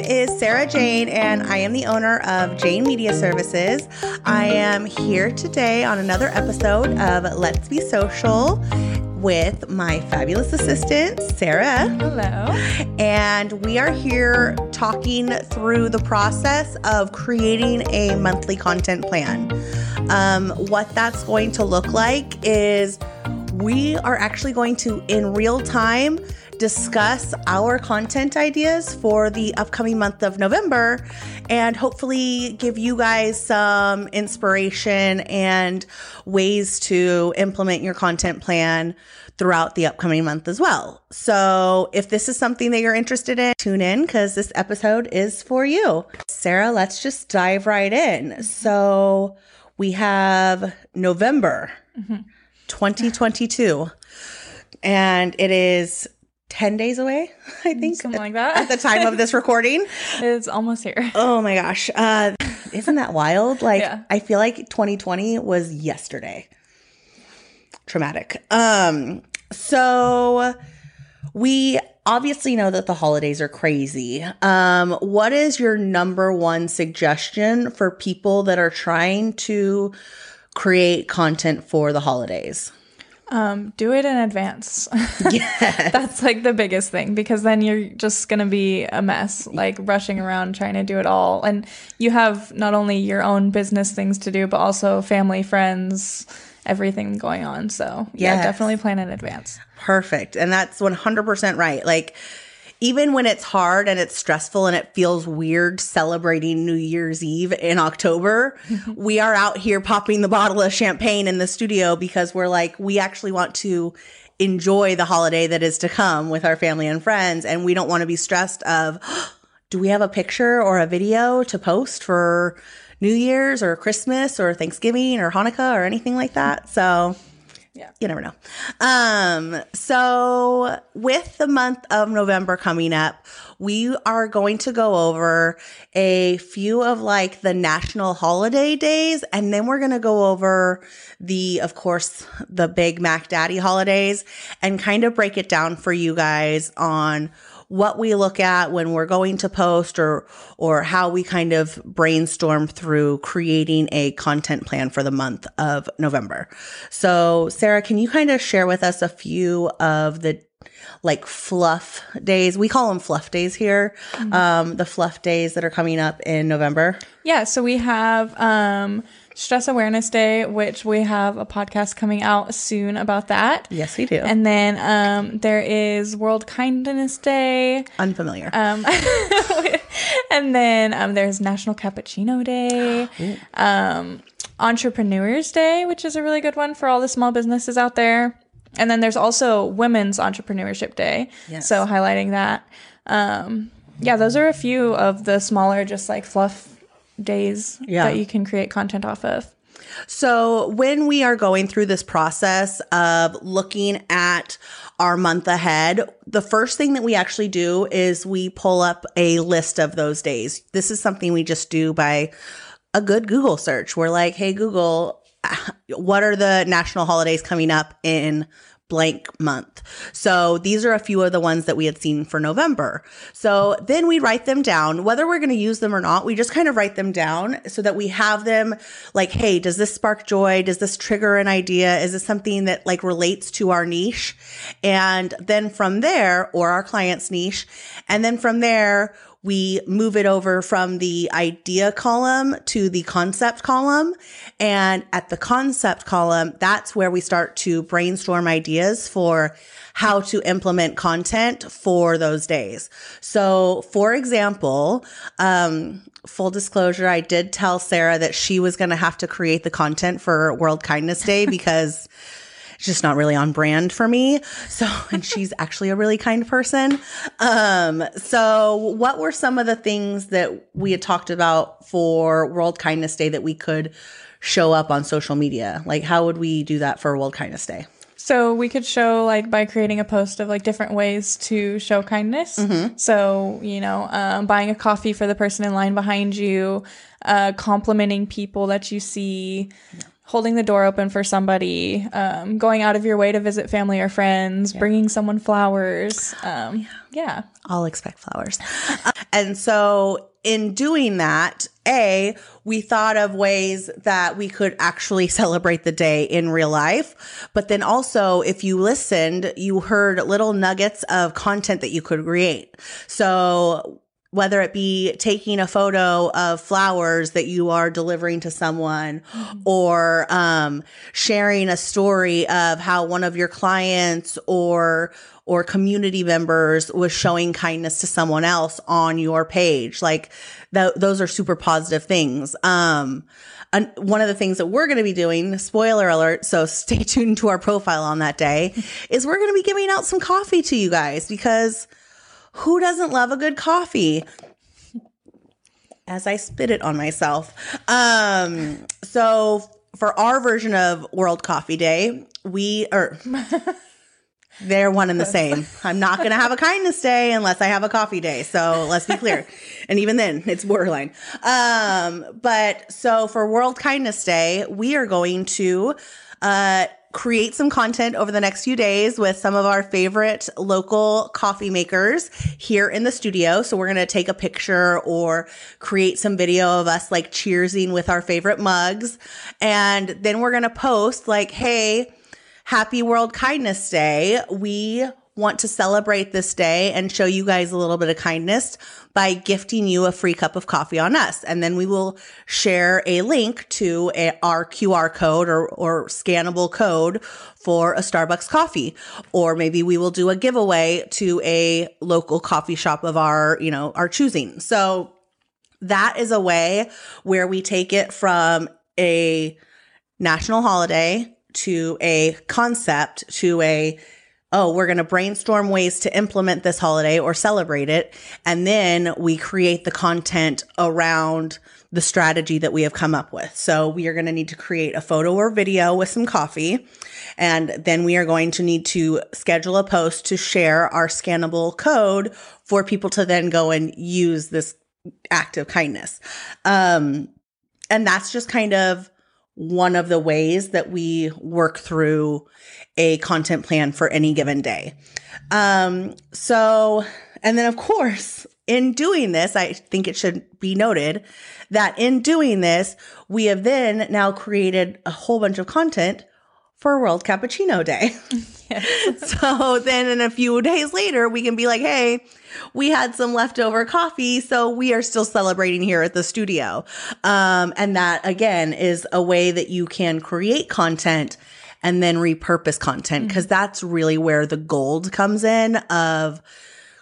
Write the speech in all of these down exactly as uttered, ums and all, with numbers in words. is Sarah Jane, and I am the owner of Jane Media Services. I am here today on another episode of Let's Be Social with my fabulous assistant, Sarah. Hello. And we are here talking through the process of creating a monthly content plan. Um, what that's going to look like is we are actually going to, in real time, discuss our content ideas for the upcoming month of November and hopefully give you guys some inspiration and ways to implement your content plan throughout the upcoming month as well. So if this is something that you're interested in, tune in because this episode is for you. Sarah, let's just dive right in. So we have November mm-hmm. twenty twenty-two, and it is ten days away, I think. Something like that. At the time of this recording. It's almost here. Oh my gosh. Uh, isn't that wild? Like, yeah. I feel like twenty twenty was yesterday. Traumatic. Um, so we obviously know that the holidays are crazy. Um, what is your number one suggestion for people that are trying to create content for the holidays? Um, do it in advance. Yes. That's like the biggest thing, because then you're just going to be a mess, like rushing around trying to do it all. And you have not only your own business things to do, but also family, friends, everything going on. So yeah, yes. Definitely plan in advance. Perfect. And that's one hundred percent right. Like, even when it's hard and it's stressful and it feels weird celebrating New Year's Eve in October, we are out here popping the bottle of champagne in the studio because we're like, we actually want to enjoy the holiday that is to come with our family and friends. And we don't want to be stressed of, oh, do we have a picture or a video to post for New Year's or Christmas or Thanksgiving or Hanukkah or anything like that? So yeah, you never know. Um, so with the month of November coming up, we are going to go over a few of like the national holiday days. And then we're going to go over the, of course, the Big Mac Daddy holidays and kind of break it down for you guys on what we look at when we're going to post or or how we kind of brainstorm through creating a content plan for the month of November. So Sarah, can you kind of share with us a few of the like fluff days? We call them fluff days here. Mm-hmm. Um, the fluff days that are coming up in November. Yeah. So we have um, Stress Awareness Day, which we have a podcast coming out soon about that. Yes, we do. And then um, there is World Kindness Day. Unfamiliar. Um, and then um, there's National Cappuccino Day. Um, Entrepreneurs Day, which is a really good one for all the small businesses out there. And then there's also Women's Entrepreneurship Day. Yes. So highlighting that. Um, yeah, those are a few of the smaller just like fluff days yeah. that you can create content off of. So when we are going through this process of looking at our month ahead, the first thing that we actually do is we pull up a list of those days. This is something we just do by a good Google search. We're like, hey, Google, what are the national holidays coming up in blank month? So these are a few of the ones that we had seen for November. So then we write them down, whether we're going to use them or not. We just kind of write them down so that we have them like, hey, does this spark joy? Does this trigger an idea? Is this something that like relates to our niche? And then from there, or our client's niche, and then from there, we move it over from the idea column to the concept column. And at the concept column, that's where we start to brainstorm ideas for how to implement content for those days. So for example, um, full disclosure, I did tell Sarah that she was going to have to create the content for World Kindness Day because it's just not really on brand for me. So, and she's actually a really kind person. Um, so what were some of the things that we had talked about for World Kindness Day that we could show up on social media? Like, how would we do that for World Kindness Day? So we could show like by creating a post of like different ways to show kindness. Mm-hmm. So, you know, um, buying a coffee for the person in line behind you, uh, complimenting people that you see, yeah. holding the door open for somebody, um, going out of your way to visit family or friends, yeah. bringing someone flowers. Um, yeah. I'll expect flowers. And so in doing that, A, we thought of ways that we could actually celebrate the day in real life. But then also, if you listened, you heard little nuggets of content that you could create. So whether it be taking a photo of flowers that you are delivering to someone, or um, sharing a story of how one of your clients or or community members was showing kindness to someone else on your page, like th- those are super positive things. Um, an- one of the things that we're going to be doing, spoiler alert, so stay tuned to our profile on that day, is we're going to be giving out some coffee to you guys, because who doesn't love a good coffee? As I spit it on myself. Um, so for our version of World Coffee Day, we are, they're one and the same. I'm not going to have a kindness day unless I have a coffee day. So let's be clear. And even then, it's borderline. Um, but so for World Kindness Day, we are going to uh create some content over the next few days with some of our favorite local coffee makers here in the studio. So we're going to take a picture or create some video of us like cheersing with our favorite mugs. And then we're going to post like, hey, happy World Kindness Day. We want to celebrate this day and show you guys a little bit of kindness by gifting you a free cup of coffee on us. And then we will share a link to a, our Q R code or, or scannable code for a Starbucks coffee. Or maybe we will do a giveaway to a local coffee shop of our, you know, our choosing. So that is a way where we take it from a national holiday to a concept to a oh, we're going to brainstorm ways to implement this holiday or celebrate it. And then we create the content around the strategy that we have come up with. So we are going to need to create a photo or video with some coffee. And then we are going to need to schedule a post to share our scannable code for people to then go and use this act of kindness. Um, and that's just kind of one of the ways that we work through a content plan for any given day. Um, so, and then of course, in doing this, I think it should be noted that in doing this, we have then now created a whole bunch of content for World Cappuccino Day. Yes. So then in a few days later, we can be like, hey, we had some leftover coffee, so we are still celebrating here at the studio. Um, and that, again, is a way that you can create content and then repurpose content, because mm-hmm. that's really where the gold comes in of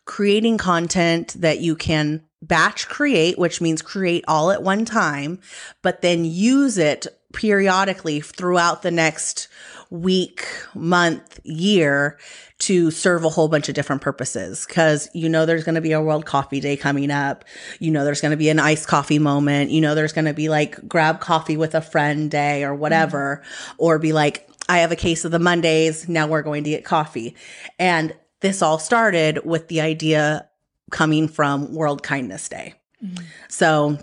creating content that you can batch create, which means create all at one time, but then use it periodically throughout the next week, month, year to serve a whole bunch of different purposes. Because you know there's going to be a World Coffee Day coming up. You know there's going to be an iced coffee moment. You know there's going to be like grab coffee with a friend day or whatever. Mm-hmm. Or be like, I have a case of the Mondays. Now we're going to get coffee. And this all started with the idea coming from World Kindness Day. Mm-hmm. So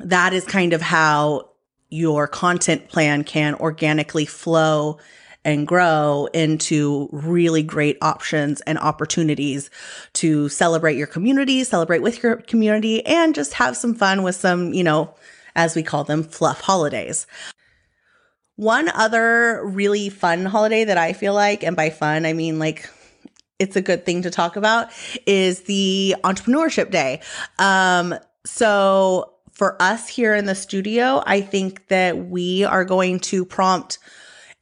that is kind of how your content plan can organically flow and grow into really great options and opportunities to celebrate your community, celebrate with your community, and just have some fun with some, you know, as we call them, fluff holidays. One other really fun holiday that I feel like, and by fun, I mean like it's a good thing to talk about, is the Entrepreneurship Day. Um, so for us here in the studio, I think that we are going to prompt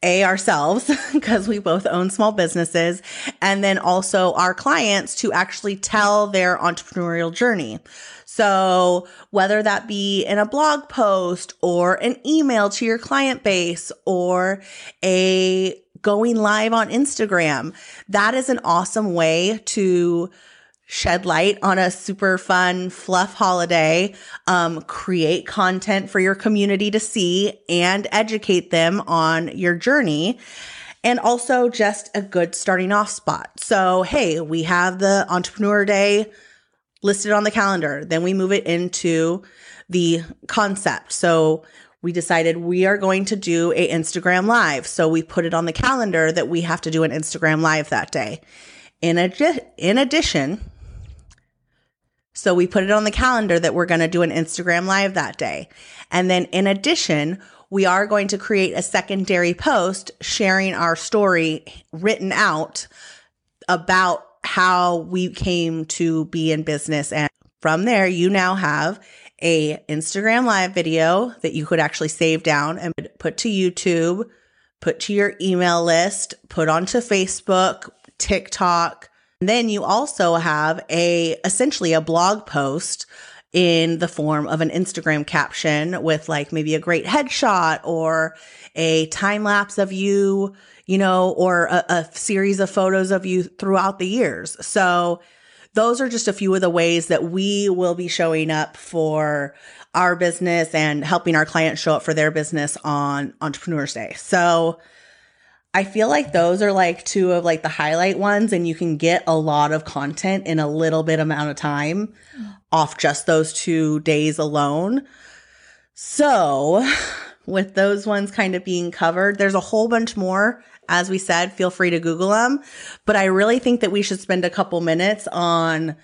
A, ourselves, because we both own small businesses, and then also our clients to actually tell their entrepreneurial journey. So whether that be in a blog post or an email to your client base or a going live on Instagram, that is an awesome way to shed light on a super fun fluff holiday, um, create content for your community to see and educate them on your journey. And also just a good starting off spot. So, hey, we have the Entrepreneur Day listed on the calendar. Then we move it into the concept. So we decided we are going to do a Instagram Live. So we put it on the calendar that we have to do an Instagram Live that day. In, adi- in addition, so we put it on the calendar that we're going to do an Instagram Live that day. And then in addition, we are going to create a secondary post sharing our story written out about how we came to be in business. And from there, you now have a Instagram Live video that you could actually save down and put to YouTube, put to your email list, put onto Facebook, TikTok. And then you also have a essentially a blog post in the form of an Instagram caption with like maybe a great headshot or a time lapse of you, you know, or a, a series of photos of you throughout the years. So those are just a few of the ways that we will be showing up for our business and helping our clients show up for their business on Entrepreneurs Day. So I feel like those are like two of like the highlight ones, and you can get a lot of content in a little bit amount of time off just those two days alone. So with those ones kind of being covered, there's a whole bunch more. As we said, feel free to Google them. But I really think that we should spend a couple minutes on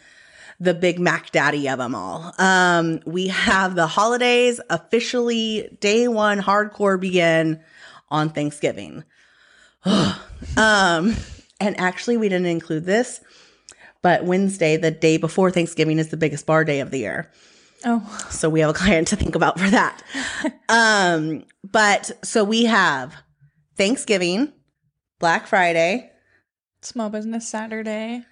the Big Mac Daddy of them all. Um, we have the holidays officially day one hardcore begin on Thanksgiving. um, and actually, we didn't include this, but Wednesday, the day before Thanksgiving, is the biggest bar day of the year. Oh, so we have a client to think about for that. um, but so we have Thanksgiving, Black Friday, Small Business Saturday,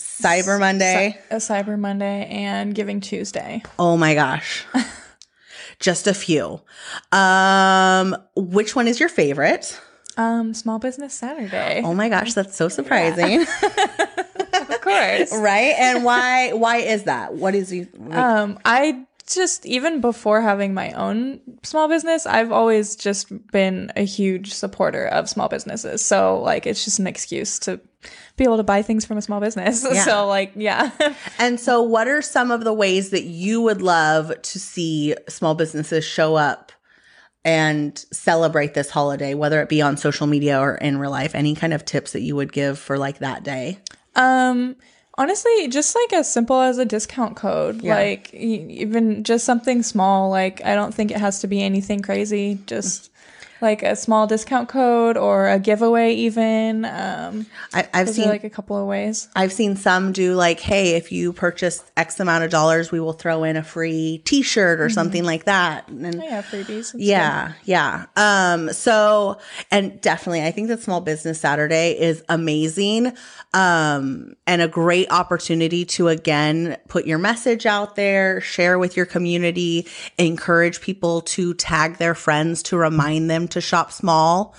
Cyber Monday, a Cyber Monday, and Giving Tuesday. Oh my gosh. Just a few. Um, which one is your favorite? Um, Small Business Saturday. Oh my gosh, that's so surprising. Yeah. Of course. Right? And why why is that? What is you like- Um, I just, even before having my own small business, I've always just been a huge supporter of small businesses. So like, it's just an excuse to be able to buy things from a small business. Yeah. So like, yeah. And so what are some of the ways that you would love to see small businesses show up and celebrate this holiday, whether it be on social media or in real life? Any kind of tips that you would give for like that day? Um, Honestly, just like as simple as a discount code, yeah. Like even just something small, like I don't think it has to be anything crazy, just like a small discount code or a giveaway even. Um, I, I've seen like a couple of ways. I've seen some do like, hey, if you purchase X amount of dollars, we will throw in a free T-shirt or mm-hmm. something like that. And, oh, yeah, freebies. Yeah, good. Yeah. Um, so, and definitely, I think that Small Business Saturday is amazing. Um, and a great opportunity to, again, put your message out there, share with your community, encourage people to tag their friends to remind them to shop small.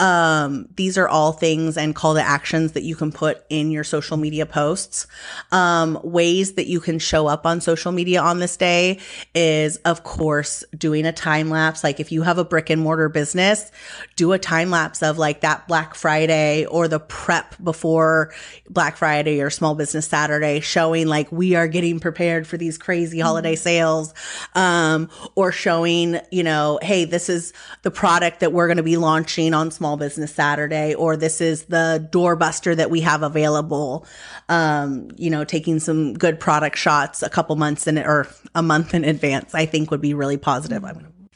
Um, these are all things and call to actions that you can put in your social media posts. Um, ways that you can show up on social media on this day is, of course, doing a time lapse. Like if you have a brick and mortar business, do a time lapse of like that Black Friday or the prep before Black Friday or Small Business Saturday, showing like we are getting prepared for these crazy holiday sales, um, or showing, you know, hey, this is the product that we're going to be launching on Small Business Saturday, or this is the doorbuster that we have available. Um, you know, taking some good product shots a couple months in or a month in advance, I think would be really positive.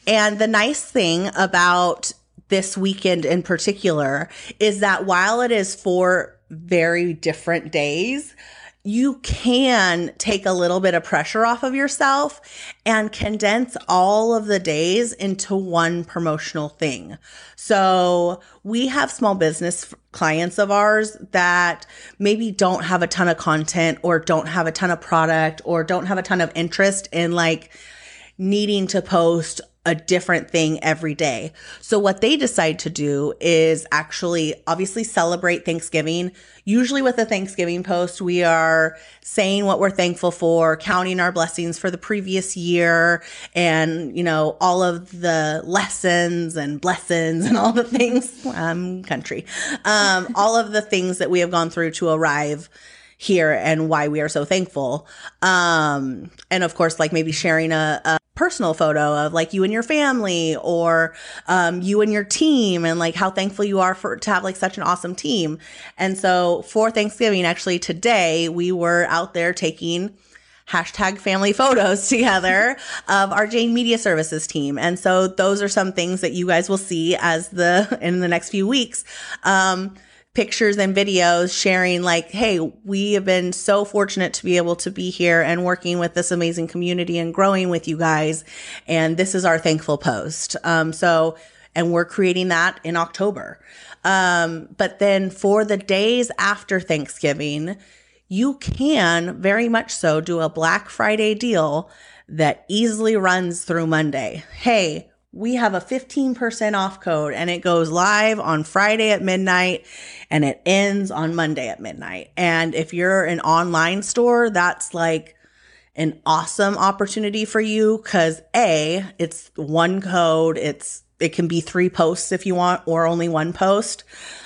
And the nice thing about this weekend in particular is that while it is for very different days, you can take a little bit of pressure off of yourself and condense all of the days into one promotional thing. So we have small business clients of ours that maybe don't have a ton of content or don't have a ton of product or don't have a ton of interest in like needing to post a different thing every day. So what they decide to do is actually obviously celebrate Thanksgiving. Usually with a Thanksgiving post, we are saying what we're thankful for, counting our blessings for the previous year, and, you know, all of the lessons and blessings and all the things, um, country, um, all of the things that we have gone through to arrive here and why we are so thankful. Um, and of course, like maybe sharing a, a personal photo of like you and your family, or um, you and your team, and like how thankful you are for to have like such an awesome team. And so for Thanksgiving, actually today, we were out there taking hashtag family photos together of our Jane Media Services team. And so those are some things that you guys will see as the in the next few weeks. Um, pictures and videos sharing like, hey, we have been so fortunate to be able to be here and working with this amazing community and growing with you guys. And this is our thankful post. Um, so, and we're creating that in October. Um, but then for the days after Thanksgiving, you can very much so do a Black Friday deal that easily runs through Monday. Hey, we have a fifteen percent off code, and it goes live on Friday at midnight and it ends on Monday at midnight. And if you're an online store, that's like an awesome opportunity for you because A, it's one code. It's, it can be three posts if you want, or only one post.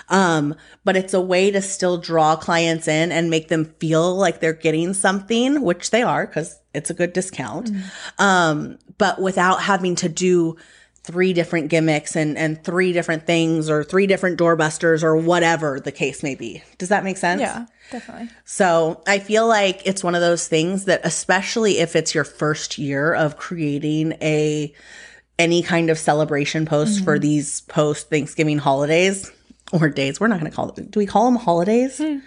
Um, but it's a way to still draw clients in and make them feel like they're getting something, which they are because it's a good discount. Mm-hmm. Um, but without having to do three different gimmicks and, and three different things or three different doorbusters or whatever the case may be. Does that make sense? Yeah, definitely. So I feel like it's one of those things that, especially if it's your first year of creating a any kind of celebration post mm-hmm. for these post-Thanksgiving holidays or days. We're not going to call them. Do we call them holidays? Mm.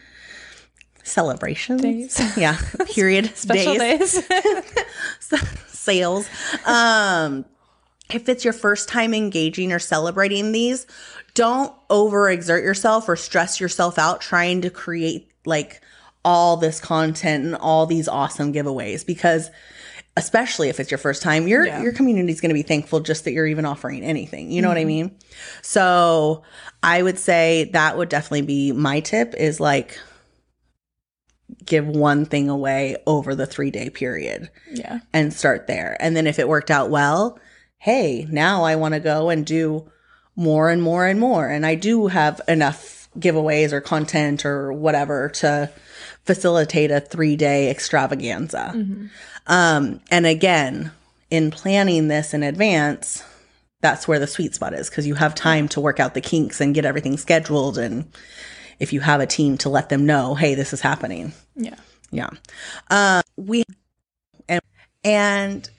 Celebrations? Days. Yeah. Period. Special days. days. Sales. Um, if it's your first time engaging or celebrating these, don't overexert yourself or stress yourself out trying to create like all this content and all these awesome giveaways, because especially if it's your first time, your yeah. your community is going to be thankful just that you're even offering anything. You know mm-hmm. what I mean? So I would say that would definitely be my tip is like, give one thing away over the three day period yeah, and start there. And then if it worked out well, hey, now I want to go and do more and more and more. And I do have enough giveaways or content or whatever to facilitate a three day extravaganza. Mm-hmm. Um, and again, in planning this in advance, that's where the sweet spot is because you have time to work out the kinks and get everything scheduled, and if you have a team to let them know, hey, this is happening. Yeah. Yeah. Uh, we and, and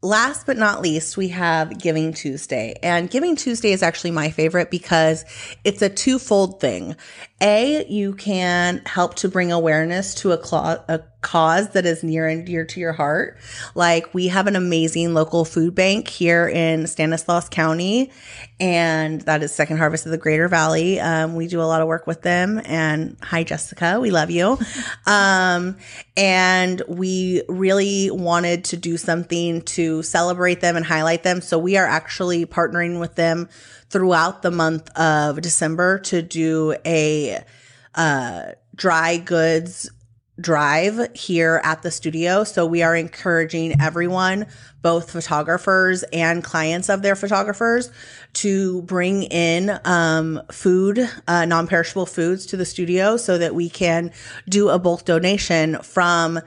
last but not least, we have Giving Tuesday. And Giving Tuesday is actually my favorite because it's a twofold thing. A, you can help to bring awareness to a, cla- a cause that is near and dear to your heart. Like we have an amazing local food bank here in Stanislaus County, and that is Second Harvest of the Greater Valley. Um, we do a lot of work with them. And hi, Jessica, we love you. Um, and we really wanted to do something to celebrate them and highlight them. So we are actually partnering with them throughout the month of December to do a uh, dry goods drive here at the studio. So we are encouraging everyone, both photographers and clients of their photographers, to bring in um, food, uh, non-perishable foods to the studio so that we can do a bulk donation from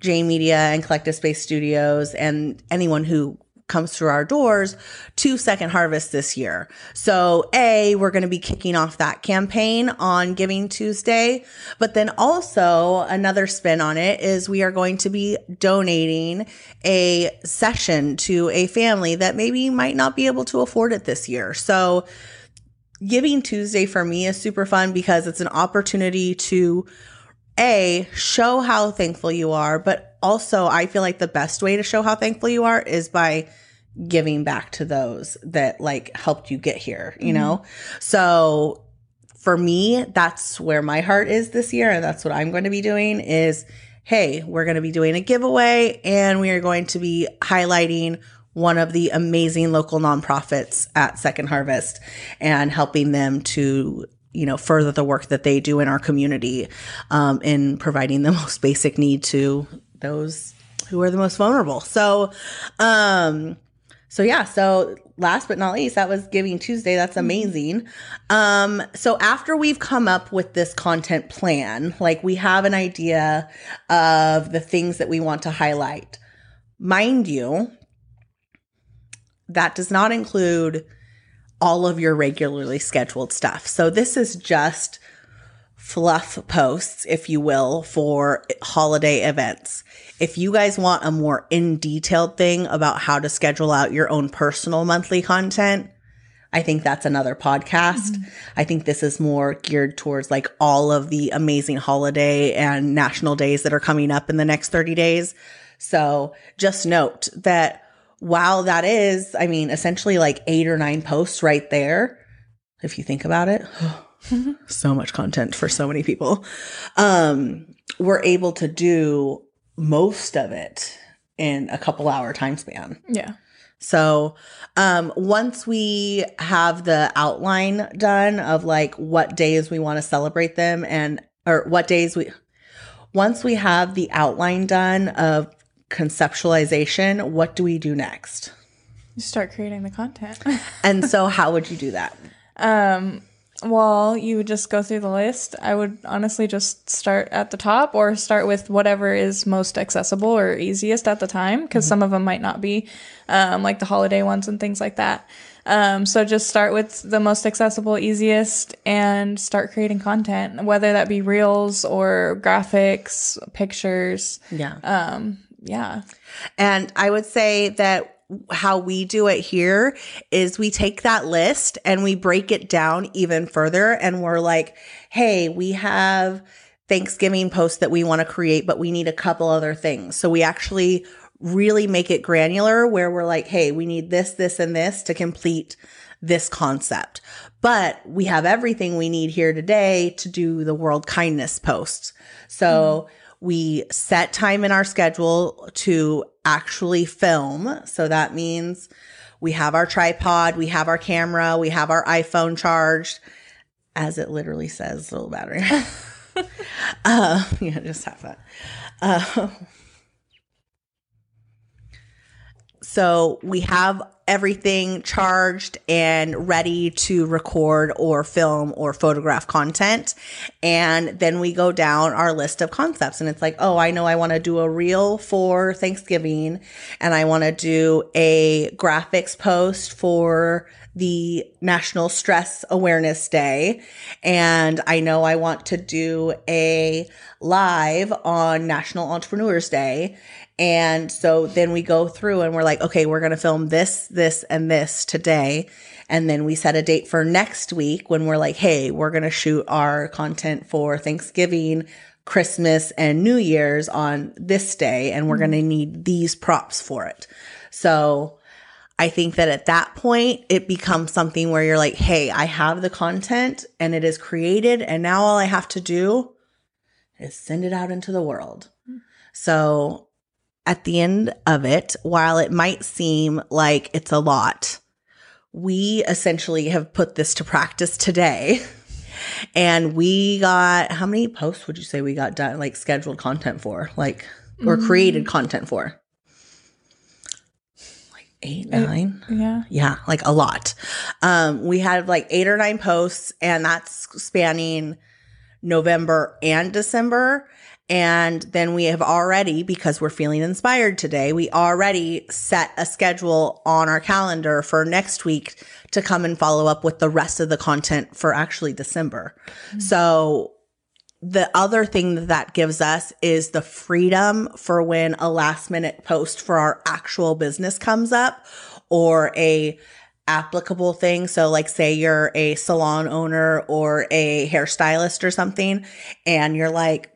Jane Media and Collective Space Studios and anyone who comes through our doors to Second Harvest this year. So A, we're going to be kicking off that campaign on Giving Tuesday, but then also another spin on it is we are going to be donating a session to a family that maybe might not be able to afford it this year. So Giving Tuesday for me is super fun because it's an opportunity to A, show how thankful you are, but also, I feel like the best way to show how thankful you are is by giving back to those that like helped you get here, you mm-hmm. know? So for me, that's where my heart is this year. And that's what I'm going to be doing is, hey, we're going to be doing a giveaway and we are going to be highlighting one of the amazing local nonprofits at Second Harvest and helping them to, you know, further the work that they do in our community um, in providing the most basic need to those who are the most vulnerable. So, um, so yeah, so last but not least, that was Giving Tuesday. That's amazing. Um, so after we've come up with this content plan, like we have an idea of the things that we want to highlight, mind you, that does not include all of your regularly scheduled stuff. So this is just fluff posts, if you will, for holiday events. If you guys want a more in-detailed thing about how to schedule out your own personal monthly content, I think that's another podcast. Mm-hmm. I think this is more geared towards like all of the amazing holiday and national days that are coming up in the next thirty days. So just note that while that is, I mean, essentially like eight or nine posts right there, if you think about it, so much content for so many people, um, we're able to do most of it in a couple hour time span. Yeah. So um, once we have the outline done of like what days we want to celebrate them and or what days we once we have the outline done of conceptualization, what do we do next? You start creating the content. And so how would you do that? Um, well, you would just go through the list. I would honestly just start at the top or start with whatever is most accessible or easiest at the time, because mm-hmm. some of them might not be, um, like the holiday ones and things like that. Um, so just start with the most accessible, easiest, and start creating content, whether that be reels or graphics, pictures. Yeah. Um, yeah. And I would say that how we do it here is we take that list and we break it down even further. And we're like, hey, we have Thanksgiving posts that we want to create, but we need a couple other things. So we actually really make it granular where we're like, hey, we need this, this, and this to complete this concept. But we have everything we need here today to do the world kindness posts. So mm. we set time in our schedule to actually film. So that means we have our tripod, we have our camera, we have our iPhone charged, as it literally says, little battery. uh, yeah, just have that. Uh, so we have everything charged and ready to record or film or photograph content. And then we go down our list of concepts and it's like, oh, I know I want to do a reel for Thanksgiving and I want to do a graphics post for the National Stress Awareness Day. And I know I want to do a live on National Entrepreneurs Day. And so then we go through and we're like, okay, we're going to film this, this, and this today. And then we set a date for next week when we're like, hey, we're going to shoot our content for Thanksgiving, Christmas, and New Year's on this day. And we're going to need these props for it. So I think that at that point, it becomes something where you're like, hey, I have the content and it is created. And now all I have to do is send it out into the world. So at the end of it, while it might seem like it's a lot, we essentially have put this to practice today. And we got, how many posts would you say we got done, like scheduled content for, like, or mm-hmm. created content for? Like eight, nine? Eight, yeah. Yeah, like a lot. Um, we had like eight or nine posts, and that's spanning November and December. And then we have already, because we're feeling inspired today, we already set a schedule on our calendar for next week to come and follow up with the rest of the content for actually December. Mm-hmm. So the other thing that that gives us is the freedom for when a last minute post for our actual business comes up or a applicable thing. So like say you're a salon owner or a hairstylist or something, and you're like,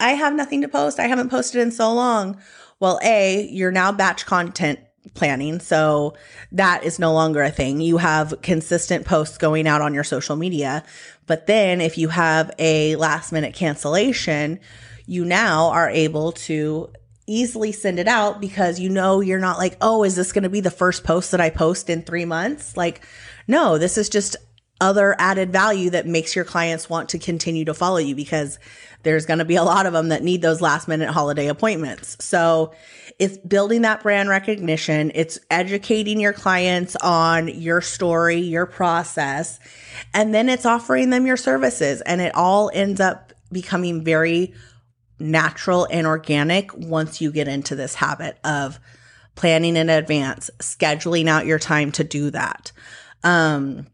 I have nothing to post. I haven't posted in so long. Well, A, you're now batch content planning. So that is no longer a thing. You have consistent posts going out on your social media. But then if you have a last minute cancellation, you now are able to easily send it out because you know you're not like, oh, is this going to be the first post that I post in three months? Like, no, this is just other added value that makes your clients want to continue to follow you because there's going to be a lot of them that need those last minute holiday appointments. So it's building that brand recognition. It's educating your clients on your story, your process, and then it's offering them your services. And it all ends up becoming very natural and organic once you get into this habit of planning in advance, scheduling out your time to do that. Um,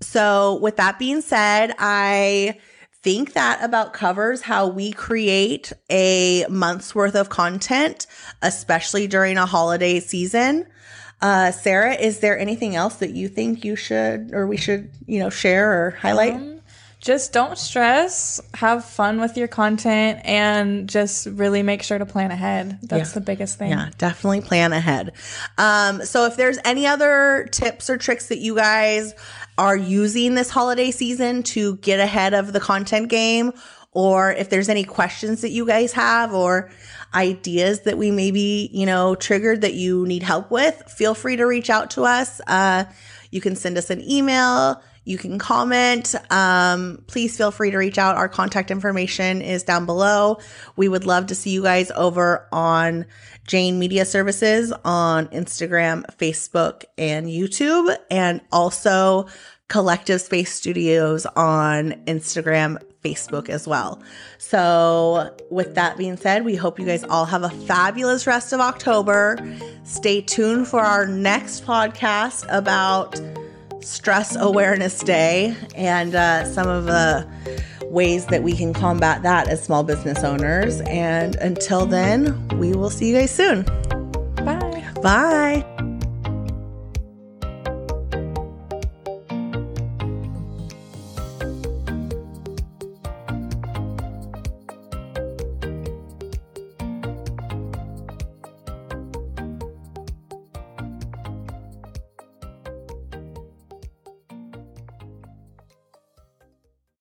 so with that being said, I think that about covers how we create a month's worth of content, especially during a holiday season. Uh, Sarah, is there anything else that you think you should, or we should, you know, share or highlight? Um, just don't stress, have fun with your content, and just really make sure to plan ahead. That's yeah. the biggest thing. Yeah, definitely plan ahead. Um, so if there's any other tips or tricks that you guys are using this holiday season to get ahead of the content game, or if there's any questions that you guys have or ideas that we maybe, you know, triggered that you need help with, feel free to reach out to us. Uh, you can send us an email. You can comment. Um, please feel free to reach out. Our contact information is down below. We would love to see you guys over on Jane Media Services on Instagram, Facebook, and YouTube, and also Collective Space Studios on Instagram, Facebook as well. So with that being said, we hope you guys all have a fabulous rest of October. Stay tuned for our next podcast about Stress Awareness Day and uh, some of the ways that we can combat that as small business owners. And until then, we will see you guys soon. Bye. Bye.